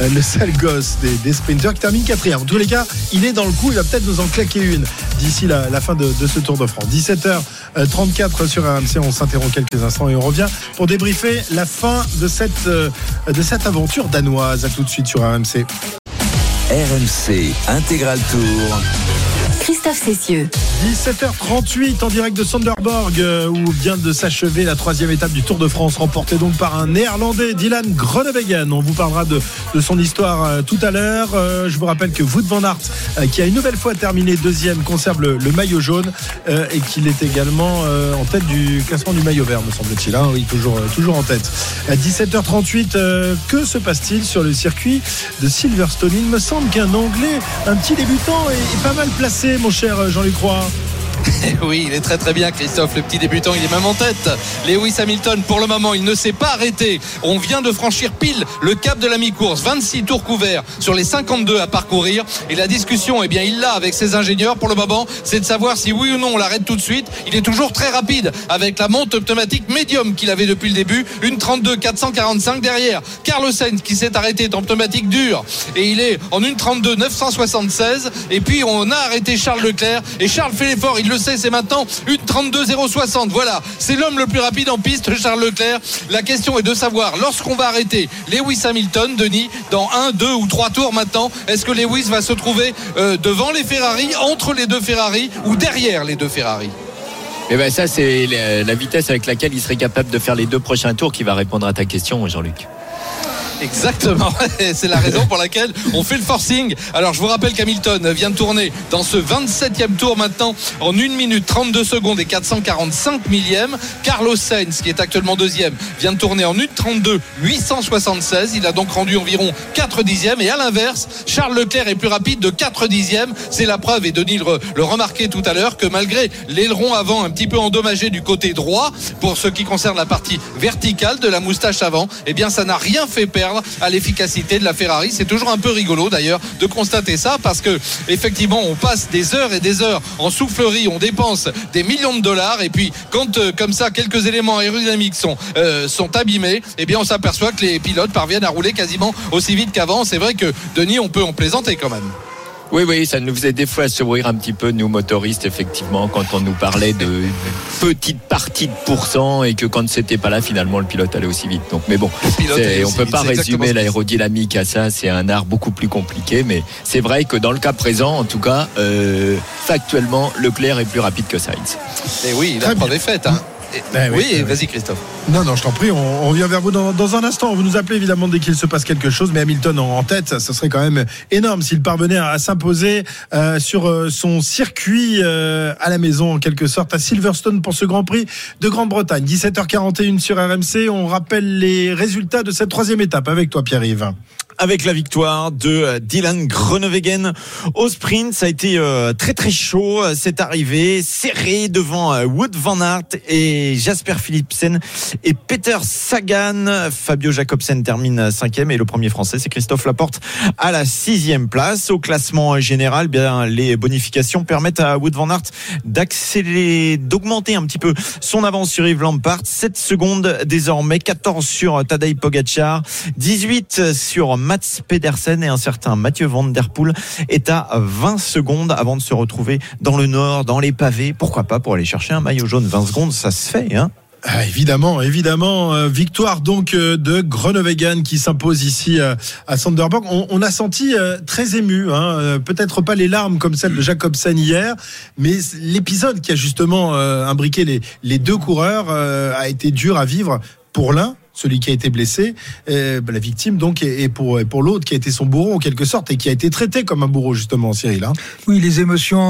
le sale gosse des, des sprinters qui termine quatrième. En tous les cas, il est dans le coup, il va peut-être nous en claquer une d'ici la, la fin de, de ce Tour de France. dix-sept heures trente-quatre sur R M C, on s'interrompt quelques instants et on revient pour débriefer la fin de cette, de cette aventure danoise. A tout de suite sur R M C. R M C Intégral Tour. Christophe Cessieux. dix-sept heures trente-huit en direct de Sønderborg, euh, où vient de s'achever la troisième étape du Tour de France, remportée donc par un néerlandais, Dylan Groenewegen. On vous parlera de, de son histoire euh, tout à l'heure. Euh, je vous rappelle que Wout van Aert, euh, qui a une nouvelle fois terminé deuxième, conserve le, le maillot jaune euh, et qu'il est également euh, en tête du classement du maillot vert, me semble-t-il. Hein, oui, toujours, euh, toujours en tête. À dix-sept heures trente-huit, euh, que se passe-t-il sur le circuit de Silverstone? Il me semble qu'un Anglais, un petit débutant, est, est pas mal placé, mon cher Jean-Luc Roy. Oui, il est très très bien, Christophe, le petit débutant, il est même en tête. Lewis Hamilton, pour le moment, il ne s'est pas arrêté. On vient de franchir pile le cap de la mi-course, vingt-six tours couverts sur les cinquante-deux à parcourir. Et la discussion, eh bien, il l'a avec ses ingénieurs pour le moment, c'est de savoir si oui ou non on l'arrête tout de suite. Il est toujours très rapide avec la monte automatique médium qu'il avait depuis le début, une trente-deux quatre cent quarante-cinq derrière. Carlos Sainz qui s'est arrêté est en automatique dure et il est en une trente-deux neuf cent soixante-seize. Et puis on a arrêté Charles Leclerc et Charles fait l'effort, il le sait, c'est maintenant une trente-deux zéro soixante. Voilà, c'est l'homme le plus rapide en piste, Charles Leclerc. La question est de savoir, lorsqu'on va arrêter Lewis Hamilton, Denis, dans un, deux ou trois tours maintenant, est-ce que Lewis va se trouver euh, devant les Ferrari, entre les deux Ferrari ou derrière les deux Ferrari? Et bien ça, c'est la vitesse avec laquelle il serait capable de faire les deux prochains tours qui va répondre à ta question, Jean-Luc. Exactement, c'est la raison pour laquelle on fait le forcing. Alors je vous rappelle qu'Hamilton vient de tourner dans ce vingt-septième tour maintenant en une minute trente-deux secondes et quatre cent quarante-cinq millièmes. Carlos Sainz, qui est actuellement deuxième, vient de tourner en une trente-deux huit cent soixante-seize. Il a donc rendu environ quatre dixièmes. Et à l'inverse, Charles Leclerc est plus rapide de quatre dixièmes. C'est la preuve, et Denis le remarquait tout à l'heure, que malgré l'aileron avant un petit peu endommagé du côté droit pour ce qui concerne la partie verticale de la moustache avant, eh bien ça n'a rien fait perdre à l'efficacité de la Ferrari. C'est toujours un peu rigolo d'ailleurs de constater ça, parce que effectivement on passe des heures et des heures en soufflerie, on dépense des millions de dollars, et puis quand euh, comme ça quelques éléments aérodynamiques sont, euh, sont abîmés, eh bien on s'aperçoit que les pilotes parviennent à rouler quasiment aussi vite qu'avant. C'est vrai que, Denis, on peut en plaisanter quand même. Oui, oui, ça nous faisait des fois sourire un petit peu, nous motoristes, effectivement, quand on nous parlait de petites parties de pourcent et que quand c'était pas là, finalement, le pilote allait aussi vite. Donc, mais bon, on peut pas résumer l'aérodynamique à ça. C'est un art beaucoup plus compliqué, mais c'est vrai que dans le cas présent, en tout cas, euh, factuellement, Leclerc est plus rapide que Sainz. Et oui, il a preuve est faite, hein. Ben oui, oui, vas-y Christophe. Non, non, je t'en prie, on, on revient vers vous dans, dans un instant. Vous nous appelez évidemment dès qu'il se passe quelque chose, mais Hamilton en, en tête, ça, ça serait quand même énorme s'il parvenait à, à s'imposer euh, sur euh, son circuit euh, à la maison, en quelque sorte, à Silverstone pour ce Grand Prix de Grande-Bretagne. dix-sept heures quarante et une sur R M C, on rappelle les résultats de cette troisième étape avec toi, Pierre-Yves. Avec la victoire de Dylan Groenewegen au sprint, ça a été euh, très très chaud, cette arrivée serré devant euh, Wout van Aert et Jasper Philipsen et Peter Sagan. Fabio Jakobsen termine cinquième et le premier français, c'est Christophe Laporte, à la sixième place. Au classement général, bien les bonifications permettent à Wout van Aert d'accélérer, d'augmenter un petit peu son avance sur Yves Lampaert, sept secondes désormais, quatorze sur Tadej Pogacar, dix-huit sur Mats Pedersen, et un certain Mathieu Van Der Poel est à vingt secondes avant de se retrouver dans le nord, dans les pavés, pourquoi pas, pour aller chercher un maillot jaune. Vingt secondes, ça se fait, hein. Ah, évidemment, évidemment. Euh, victoire donc euh, de Groenewegen qui s'impose ici euh, à Sønderborg. On, on a senti euh, très ému, hein, euh, peut-être pas les larmes comme celle de Jakobsen hier, mais l'épisode qui a justement euh, imbriqué les, les deux coureurs euh, a été dur à vivre pour l'un, celui qui a été blessé, euh, bah, la victime donc, et, et pour, et pour l'autre qui a été son bourreau en quelque sorte, et qui a été traité comme un bourreau justement, Cyril, hein. Oui, les émotions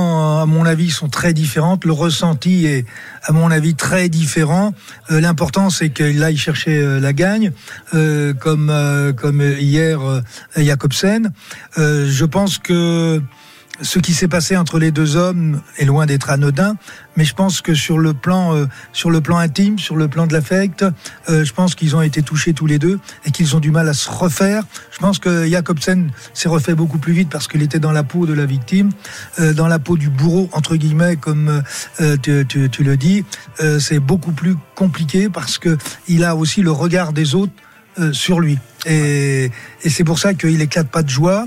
à mon avis sont très différentes, le ressenti est à mon avis très différent. Euh, l'important c'est qu'il aille chercher euh, la gagne, euh, comme, euh, comme hier euh, Jakobsen. Euh, je pense que ce qui s'est passé entre les deux hommes est loin d'être anodin, mais je pense que sur le plan, euh, sur le plan intime, sur le plan de l'affect, euh, je pense qu'ils ont été touchés tous les deux et qu'ils ont du mal à se refaire. Je pense que Jakobsen s'est refait beaucoup plus vite parce qu'il était dans la peau de la victime, euh, dans la peau du bourreau entre guillemets, comme euh, tu, tu, tu le dis. Euh, c'est beaucoup plus compliqué parce que il a aussi le regard des autres euh, sur lui, et, et c'est pour ça qu'il éclate pas de joie,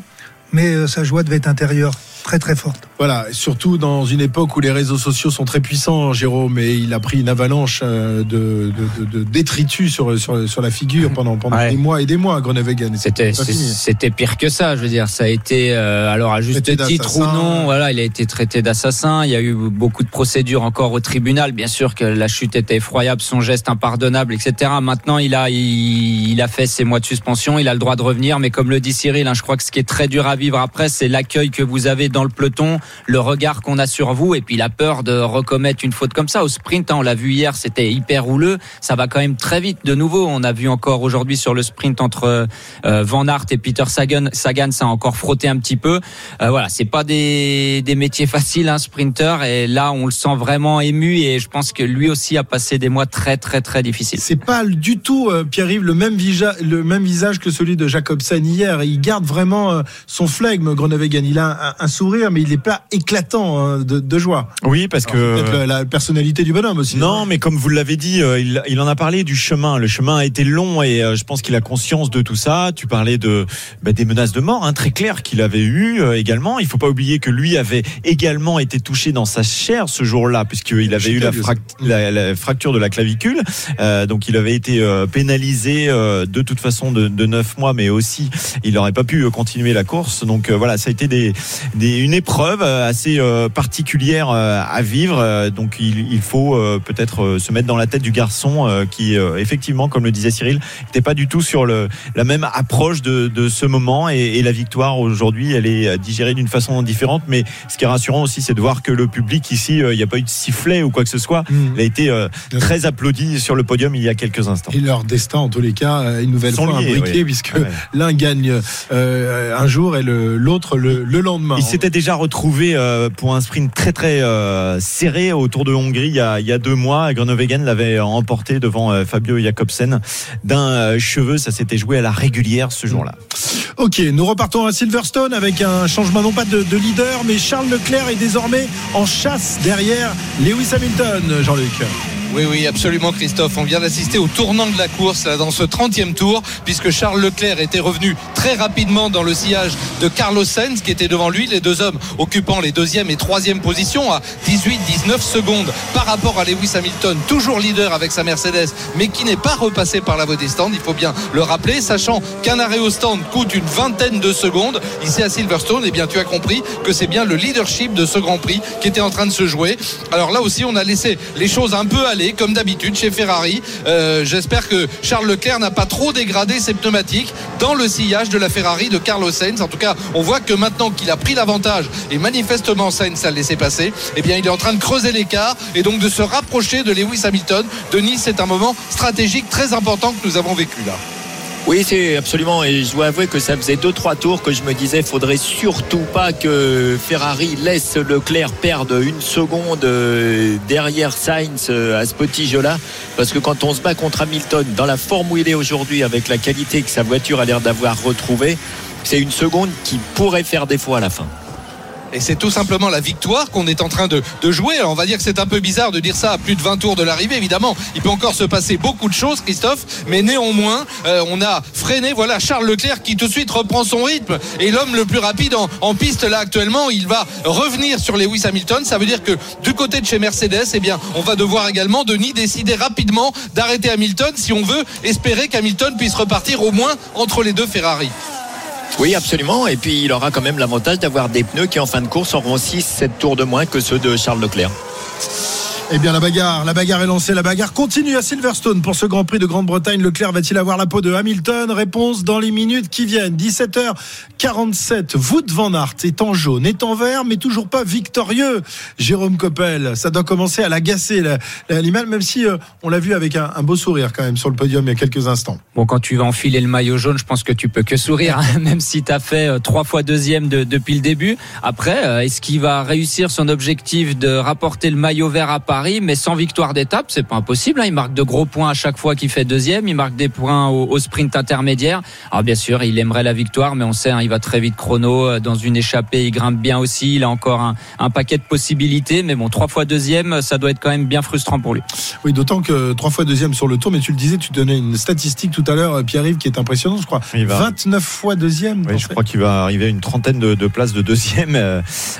mais euh, sa joie devait être intérieure, très très forte. Voilà, surtout dans une époque où les réseaux sociaux sont très puissants, Jérôme, et il a pris une avalanche de, de, de, de détritus sur, sur, sur la figure pendant, pendant ouais. des mois et des mois à Groenewegen. C'était, c'était pire que ça, je veux dire, ça a été, euh, alors à juste traité titre ou non, voilà, il a été traité d'assassin, il y a eu beaucoup de procédures encore au tribunal, bien sûr que la chute était effroyable, son geste impardonnable, et cetera. Maintenant, il a, il, il a fait ses mois de suspension, il a le droit de revenir, mais comme le dit Cyril, hein, je crois que ce qui est très dur à vivre après, c'est l'accueil que vous avez dans dans le peloton, le regard qu'on a sur vous et puis la peur de recommettre une faute comme ça. Au sprint, hein, on l'a vu hier, c'était hyper rouleux. Ça va quand même très vite de nouveau. On a vu encore aujourd'hui sur le sprint entre euh, Van Aert et Peter Sagan, Sagan, ça a encore frotté un petit peu. Euh, voilà, c'est pas des, des métiers faciles, hein, sprinter. Et là, on le sent vraiment ému et je pense que lui aussi a passé des mois très, très, très difficiles. C'est pas du tout, euh, Pierre-Yves, le même, vija, le même visage que celui de Jakobsen hier. Il garde vraiment euh, son flegme, Groenewegen. Il a un, un sourire, mais il n'est pas éclatant hein, de, de joie. Oui, parce Alors, que. Peut-être la, la personnalité du bonhomme aussi. Non, mais comme vous l'avez dit, euh, il, il en a parlé du chemin. Le chemin a été long et euh, je pense qu'il a conscience de tout ça. Tu parlais de, bah, des menaces de mort, hein, très claires qu'il avait eues euh, également. Il ne faut pas oublier que lui avait également été touché dans sa chair ce jour-là, puisqu'il avait eu la, frac- la, la fracture de la clavicule. Euh, donc il avait été euh, pénalisé euh, de toute façon de, de neuf mois, mais aussi il n'aurait pas pu euh, continuer la course. Donc euh, voilà, ça a été des, des, une épreuve assez euh, particulière euh, à vivre. Euh, donc il, il faut euh, peut-être euh, se mettre dans la tête du garçon euh, qui, euh, effectivement, comme le disait Cyril, n'était pas du tout sur le, la même approche de, de ce moment. Et, et la victoire aujourd'hui, elle est digérée d'une façon différente. Mais ce qui est rassurant aussi, c'est de voir que le public ici, il euh, n'y a pas eu de sifflet ou quoi que ce soit. Mmh. Il a été euh, très applaudi sur le podium il y a quelques instants. Et leur destin, en tous les cas, une nouvelle fois imbriqué, oui. puisque ah ouais. l'un gagne euh, un jour et le, l'autre le, le lendemain. Ils s'étaient déjà retrouvés euh, pour un sprint très très euh, serré au Tour de Hongrie il y a, il y a deux mois. Groenewegen l'avait emporté devant euh, Fabio Jakobsen d'un euh, cheveu. Ça s'était joué à la régulière ce jour-là. Ok, nous repartons à Silverstone avec un changement non pas de, de leader, mais Charles Leclerc est désormais en chasse derrière Lewis Hamilton, Jean-Luc. Oui, oui, absolument, Christophe. On vient d'assister au tournant de la course là, dans ce trentième tour, puisque Charles Leclerc était revenu très rapidement dans le sillage de Carlos Sainz, qui était devant lui. Les deux hommes occupant les deuxième et troisième positions à dix-huit dix-neuf secondes par rapport à Lewis Hamilton, toujours leader avec sa Mercedes, mais qui n'est pas repassé par la voie des stands. Il faut bien le rappeler, sachant qu'un arrêt au stand coûte une vingtaine de secondes. Ici à Silverstone, eh bien, tu as compris que c'est bien le leadership de ce Grand Prix qui était en train de se jouer. Alors là aussi, on a laissé les choses un peu à comme d'habitude chez Ferrari. Euh, j'espère que Charles Leclerc n'a pas trop dégradé ses pneumatiques dans le sillage de la Ferrari de Carlos Sainz. En tout cas, on voit que maintenant qu'il a pris l'avantage et manifestement Sainz a laissé passer, eh bien, il est en train de creuser l'écart et donc de se rapprocher de Lewis Hamilton. De Nice, c'est un moment stratégique très important que nous avons vécu là. Oui, c'est absolument, et je dois avouer que ça faisait deux trois tours que je me disais faudrait surtout pas que Ferrari laisse Leclerc perdre une seconde derrière Sainz à ce petit jeu-là, parce que quand on se bat contre Hamilton dans la forme où il est aujourd'hui, avec la qualité que sa voiture a l'air d'avoir retrouvée, c'est une seconde qui pourrait faire défaut à la fin. Et c'est tout simplement la victoire qu'on est en train de, de jouer. Alors on va dire que c'est un peu bizarre de dire ça à plus de vingt tours de l'arrivée. Évidemment, il peut encore se passer beaucoup de choses, Christophe, mais néanmoins euh, on a freiné, voilà, Charles Leclerc qui tout de suite reprend son rythme, et l'homme le plus rapide en, en piste là actuellement, il va revenir sur Lewis Hamilton. Ça veut dire que du côté de chez Mercedes, eh bien, on va devoir également, Denis, décider rapidement d'arrêter Hamilton si on veut espérer qu'Hamilton puisse repartir au moins entre les deux Ferrari. Oui, absolument, et puis il aura quand même l'avantage d'avoir des pneus qui en fin de course auront six sept tours de moins que ceux de Charles Leclerc. Eh bien, la bagarre, la bagarre est lancée, la bagarre continue à Silverstone pour ce Grand Prix de Grande-Bretagne. Leclerc va-t-il avoir la peau de Hamilton? Réponse dans les minutes qui viennent. dix-sept heures quarante-sept, Wout van Aert est en jaune, est en vert, mais toujours pas victorieux. Jérôme Coppel, ça doit commencer à l'agacer, l'animal, même si euh, on l'a vu avec un, un beau sourire quand même sur le podium il y a quelques instants. Bon, quand tu vas enfiler le maillot jaune, je pense que tu peux que sourire, hein, même si t'as fait euh, trois fois deuxième de, depuis le début. Après, euh, est-ce qu'il va réussir son objectif de rapporter le maillot vert à part? Mais sans victoire d'étape, c'est pas impossible. Hein. Il marque de gros points à chaque fois qu'il fait deuxième. Il marque des points au, au sprint intermédiaire. Alors bien sûr, il aimerait la victoire, mais on sait, hein, il va très vite chrono. Dans une échappée, il grimpe bien aussi. Il a encore un, un paquet de possibilités. Mais bon, trois fois deuxième, ça doit être quand même bien frustrant pour lui. Oui, d'autant que trois fois deuxième sur le tour, mais tu le disais, tu donnais une statistique tout à l'heure, Pierre-Yves, qui est impressionnante, je crois. Va... vingt-neuf fois deuxième. Oui, je fait. crois qu'il va arriver à une trentaine de, de places de deuxième.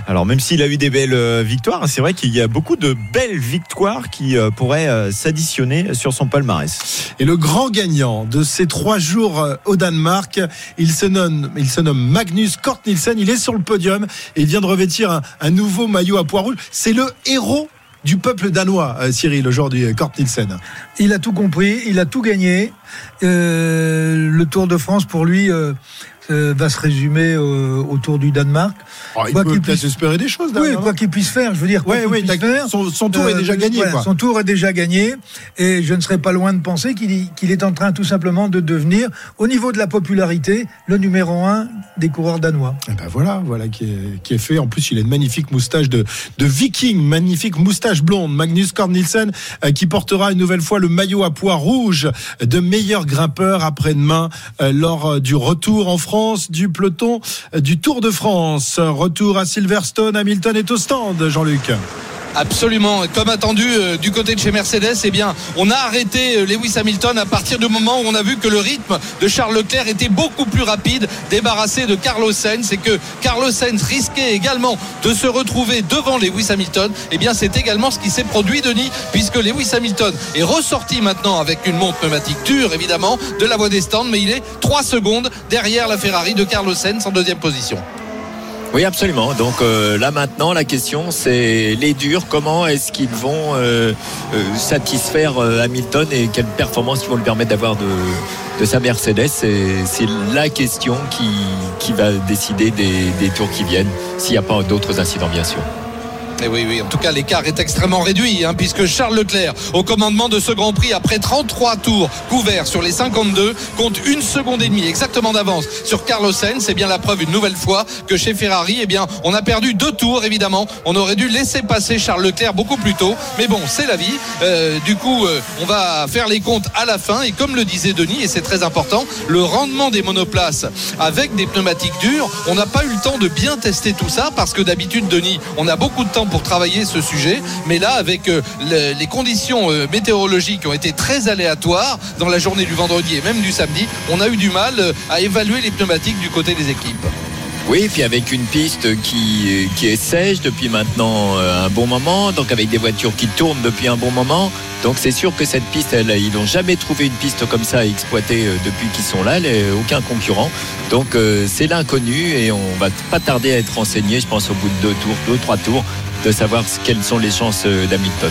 Alors même s'il a eu des belles victoires, c'est vrai qu'il y a beaucoup de belles victoires. Victoire qui euh, pourrait euh, s'additionner sur son palmarès. Et le grand gagnant de ces trois jours euh, au Danemark, il se nomme, il se nomme Magnus Cort Nielsen. Il est sur le podium et il vient de revêtir un, un nouveau maillot à pois rouge. C'est le héros du peuple danois, euh, Cyril, aujourd'hui, Cort Nielsen. Il a tout compris, il a tout gagné. Euh, le Tour de France, pour lui, euh, euh, va se résumer euh, autour du Danemark. Oh, il quoi peut qu'il peut-être puisse... espérer des choses. Oui, quoi qu'il puisse faire, je veux dire. Quoi ouais, qu'il oui, puisse faire, son, son tour euh, est déjà gagné. Voilà, quoi. Son tour est déjà gagné, et je ne serais pas loin de penser qu'il, qu'il est en train tout simplement de devenir, au niveau de la popularité, le numéro un des coureurs danois. Et ben voilà, voilà qui est, qui est fait. En plus, il a une magnifique moustache de, de Viking, magnifique moustache blonde. Magnus Cort Nielsen euh, qui portera une nouvelle fois le maillot à pois rouge de meilleur grimpeur après-demain euh, lors euh, du retour en France du peloton euh, du Tour de France. Retour à Silverstone, Hamilton est au stand, Jean-Luc. Absolument, comme attendu euh, du côté de chez Mercedes, eh bien, on a arrêté Lewis Hamilton à partir du moment où on a vu que le rythme de Charles Leclerc était beaucoup plus rapide, débarrassé de Carlos Sainz, et que Carlos Sainz risquait également de se retrouver devant Lewis Hamilton. Eh bien, c'est également ce qui s'est produit, Denis, puisque Lewis Hamilton est ressorti maintenant avec une montre pneumatique dure, évidemment, de la voie des stands, mais il est trois secondes derrière la Ferrari de Carlos Sainz en deuxième position. Oui, absolument. Donc euh, là maintenant, la question c'est les durs. Comment est-ce qu'ils vont euh, euh, satisfaire euh, Hamilton, et quelle performance ils vont lui permettre d'avoir de, de sa Mercedes. C'est, c'est la question qui, qui va décider des, des tours qui viennent, s'il n'y a pas d'autres incidents, bien sûr. Et oui, oui. En tout cas, l'écart est extrêmement réduit, hein, puisque Charles Leclerc, au commandement de ce Grand Prix, après trente-trois tours couverts sur les cinquante-deux, compte une seconde et demie exactement d'avance sur Carlos Sainz. C'est bien la preuve une nouvelle fois que chez Ferrari, eh bien, on a perdu deux tours. Évidemment, on aurait dû laisser passer Charles Leclerc beaucoup plus tôt. Mais bon, c'est la vie. Euh, du coup, euh, on va faire les comptes à la fin. Et comme le disait Denis, et c'est très important, le rendement des monoplaces avec des pneumatiques dures, on n'a pas eu le temps de bien tester tout ça, parce que d'habitude, Denis, on a beaucoup de temps pour travailler ce sujet, mais là avec euh, le, les conditions euh, météorologiques qui ont été très aléatoires dans la journée du vendredi et même du samedi, on a eu du mal euh, à évaluer les pneumatiques du côté des équipes. Oui, et puis avec une piste qui, qui est sèche depuis maintenant euh, un bon moment, donc avec des voitures qui tournent depuis un bon moment, donc c'est sûr que cette piste, elle, ils n'ont jamais trouvé une piste comme ça à exploiter euh, depuis qu'ils sont là, les, aucun concurrent, donc euh, c'est l'inconnu, et on va pas tarder à être renseigné, je pense, au bout de deux tours, deux, trois tours, de savoir quelles sont les chances d'Hamilton.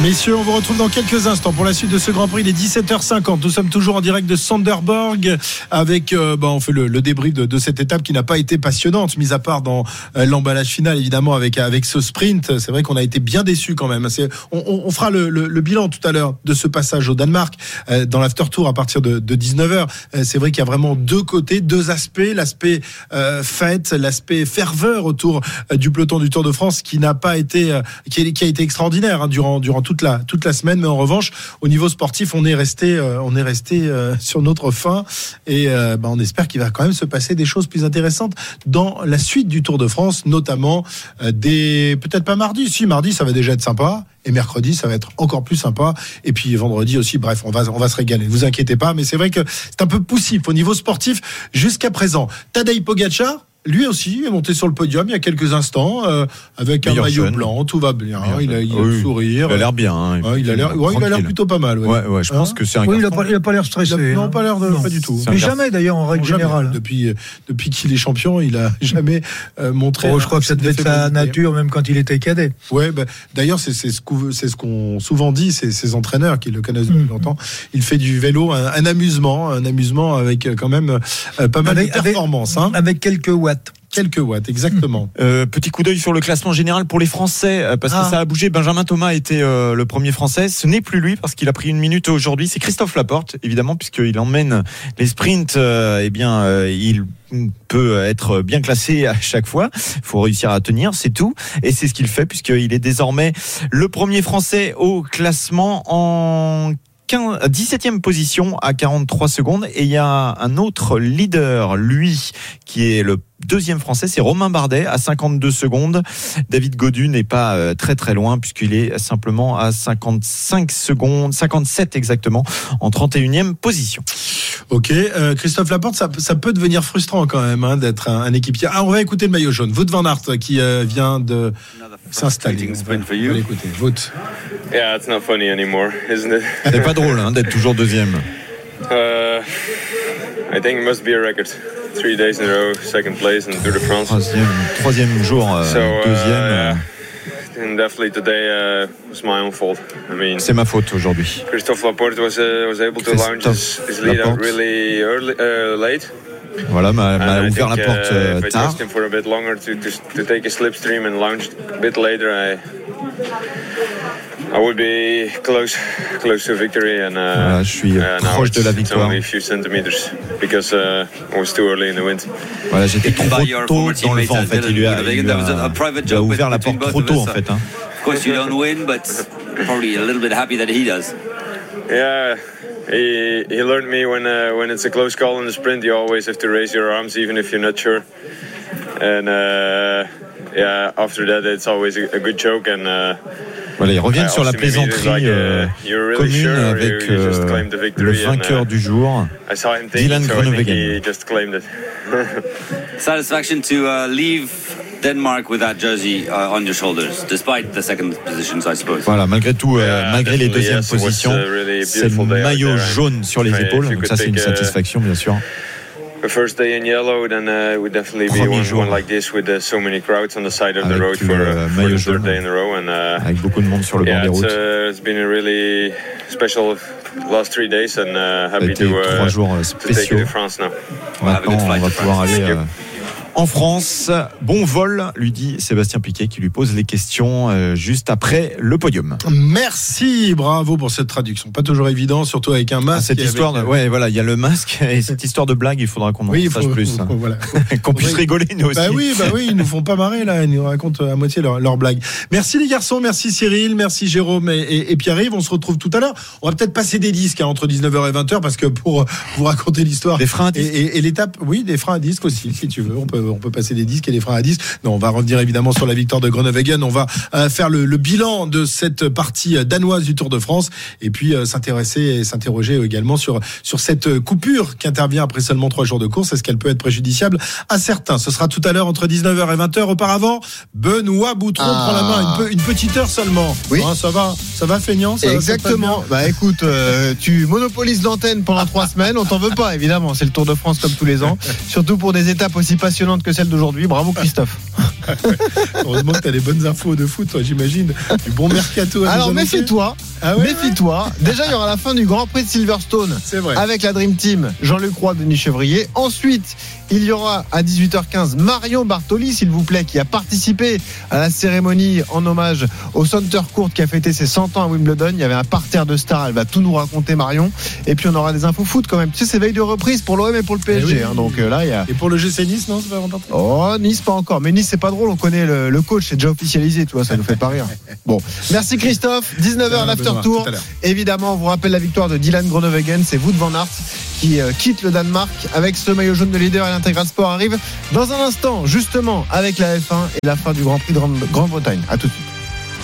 Messieurs, on vous retrouve dans quelques instants pour la suite de ce Grand Prix. Il est dix-sept heures cinquante. Nous sommes toujours en direct de Sønderborg avec, euh, bah, on fait le, le débrief de, de cette étape qui n'a pas été passionnante, mis à part dans euh, l'emballage final, évidemment, avec avec ce sprint. C'est vrai qu'on a été bien déçus quand même. C'est, on, on, on fera le, le, le bilan tout à l'heure de ce passage au Danemark euh, dans l'after tour à partir de, de dix-neuf heures. Euh, c'est vrai qu'il y a vraiment deux côtés, deux aspects. L'aspect euh, fête, l'aspect ferveur autour euh, du peloton du Tour de France qui n'a pas été, euh, qui, qui a été extraordinaire hein, durant durant Toute la, toute la semaine, mais en revanche, au niveau sportif, on est resté, euh, on est resté euh, sur notre fin, et euh, bah, on espère qu'il va quand même se passer des choses plus intéressantes dans la suite du Tour de France, notamment euh, des, peut-être pas mardi, si mardi ça va déjà être sympa, et mercredi ça va être encore plus sympa, et puis vendredi aussi, bref, on va, on va se régaler, ne vous inquiétez pas, mais c'est vrai que c'est un peu poussif au niveau sportif jusqu'à présent. Tadej Pogačar, lui aussi est monté sur le podium il y a quelques instants euh, avec meilleur un maillot jeune. Blanc, tout va bien. Meilleur il a, il a oui, le sourire. Il a l'air bien. Hein, ouais, il a l'air, ouais, il a l'air plutôt pas mal. Ouais, ouais, ouais je hein pense que c'est un. Oui, il a pas, il a pas l'air stressé. Il a, non, pas l'air de, non, pas du tout. Mais garçon. Jamais d'ailleurs en règle jamais, générale. Depuis, depuis qu'il est champion, il a jamais euh, montré. Oh, je crois que ça devait être sa nature, même quand il était cadet. Ouais, bah, d'ailleurs c'est, c'est ce qu'on, c'est ce qu'on souvent dit, c'est ses entraîneurs qui le connaissent depuis mmh. longtemps. Il fait du vélo, un, un amusement, un amusement avec quand même euh, pas mal avec, de performances. Avec, hein. avec quelques watts. Quelques watts, exactement. Euh, petit coup d'œil sur le classement général pour les Français, parce que ah. ça a bougé. Benjamin Thomas était euh, le premier Français. Ce n'est plus lui, parce qu'il a pris une minute aujourd'hui. C'est Christophe Laporte, évidemment, puisqu'il emmène les sprints. Euh, eh bien, euh, il peut être bien classé à chaque fois. Il faut réussir à tenir, c'est tout. Et c'est ce qu'il fait, puisqu'il est désormais le premier Français au classement en dix-septième position à quarante-trois secondes. Et il y a un autre leader, lui, qui est le deuxième Français, c'est Romain Bardet à cinquante-deux secondes. David Gaudu n'est pas très très loin, puisqu'il est simplement à cinquante-cinq secondes, cinquante-sept exactement, en trente et unième position. Ok, euh, Christophe Laporte, ça, ça peut devenir frustrant quand même hein, d'être un, un équipier. Ah, on va écouter le maillot jaune, Wout van Aert qui euh, vient de s'installer. On va, on va l'écouter, Wout. Yeah, it's not funny anymore, isn't it? C'est pas drôle hein, d'être toujours deuxième. Uh, I think it must be a record. Three days in a row, second place in the Tour de France. Troisième, troisième jour, euh, so, uh, deuxième. Uh, and definitely today uh, was my own fault. I mean, c'est ma faute aujourd'hui. Christophe Laporte was, uh, was able to launch his, his lead out really early, uh, late. Voilà, m'a, m'a ouvert think, la porte uh, uh, tard. I would be close, close to victory, and uh, voilà, je suis uh, proche de la victoire. Because uh, I was too early in the wind. Voilà, j'étais trop tôt dans le vent en fait. Il lui a, il lui a, il a ouvert la porte trop tôt en fait. Hein. Of course, you don't win, but probably a little bit happy that he does. Yeah, he he learned me when uh, when it's a close call in the sprint, you always have to raise your arms even if you're not sure. And uh, yeah, after that, it's always a, a good joke and. Uh, Voilà, il revient sur la plaisanterie euh, commune avec euh, le vainqueur du jour, Dylan Groenewegen. Satisfaction to uh, leave Denmark with that jersey uh, on your shoulders, despite the second positions, I suppose. Voilà, malgré tout, euh, malgré les deuxièmes positions, c'est le maillot jaune sur les épaules, donc ça c'est une satisfaction bien sûr. The first day in yellow, then uh, it would definitely Premier be one, one like this with uh, so many crowds on the side of the road for, uh, for the third day in a row. And uh, avec beaucoup de monde sur le yeah, banc des routes. It's, uh, it's been a really special last three days, and uh, happy to, uh, to take you to France now. Maintenant, on va pouvoir aller euh, en France. Bon vol, lui dit Sébastien Piquet, qui lui pose les questions euh, juste après le podium. Merci, bravo pour cette traduction. Pas toujours évident, surtout avec un masque. Ah, cette histoire, avec... de... ouais, voilà, il y a le masque et cette histoire de blague. Il faudra qu'on en oui, sache faut, plus, faut, hein. voilà. qu'on puisse rigoler nous bah aussi. Oui, bah oui, ils nous font pas marrer là. Ils nous racontent à moitié leurs leur blagues. Merci les garçons, merci Cyril, merci Jérôme et, et, et Pierre-Yves. On se retrouve tout à l'heure. On va peut-être passer des disques hein, entre dix-neuf heures et vingt heures parce que pour vous raconter l'histoire. Des freins à disque. Et, et, et l'étape, oui, des freins à disque aussi, si tu veux. On peut. On peut passer des disques et des freins à disques. Non, on va revenir évidemment sur la victoire de Groenewegen. On va euh, faire le, le bilan de cette partie danoise du Tour de France et puis euh, s'intéresser et s'interroger également sur, sur cette coupure qui intervient après seulement trois jours de course. Est-ce qu'elle peut être préjudiciable à certains? Ce sera tout à l'heure entre dix-neuf heures et vingt heures. Auparavant, Benoît Boutron ah. prend la main. Une, peu, une petite heure seulement. Oui. Hein, ça va, ça va feignant. Ça exactement. Va, ça bah écoute, euh, tu monopolises l'antenne pendant trois semaines. On t'en veut pas, évidemment. C'est le Tour de France comme tous les ans. Surtout pour des étapes aussi passionnantes que celle d'aujourd'hui. Bravo Christophe. Heureusement que t'as des bonnes infos de foot, toi, j'imagine. Du bon mercato. À alors méfie-toi. Ah ouais, méfie-toi. Ouais. Déjà, il y aura la fin du Grand Prix de Silverstone. C'est vrai. Avec la Dream Team, Jean-Luc Roy, Denis Chevrier. Ensuite, il y aura à dix-huit heures quinze Marion Bartoli, s'il vous plaît, qui a participé à la cérémonie en hommage au Center Court qui a fêté ses cent ans à Wimbledon. Il y avait un parterre de stars. Elle va tout nous raconter, Marion. Et puis on aura des infos foot quand même. Tu sais, c'est veille de reprise pour l'O M et pour le P S G. Oui. Hein, donc là, il y a. Et pour le G C Nice, non, c'est pas important. Oh, Nice pas encore. Mais Nice, c'est pas drôle. On connaît le, le coach, c'est déjà officialisé. Tu vois, ça nous fait pas rire. Bon, merci Christophe. dix-neuf heures l'after tour. Évidemment, on vous rappelle la victoire de Dylan Groenewegen. C'est Wout van Aert qui euh, quitte le Danemark avec ce maillot jaune de leader. Intégral Sport arrive dans un instant, justement, avec la F un et la fin du Grand Prix de Grande-Bretagne. À tout de suite.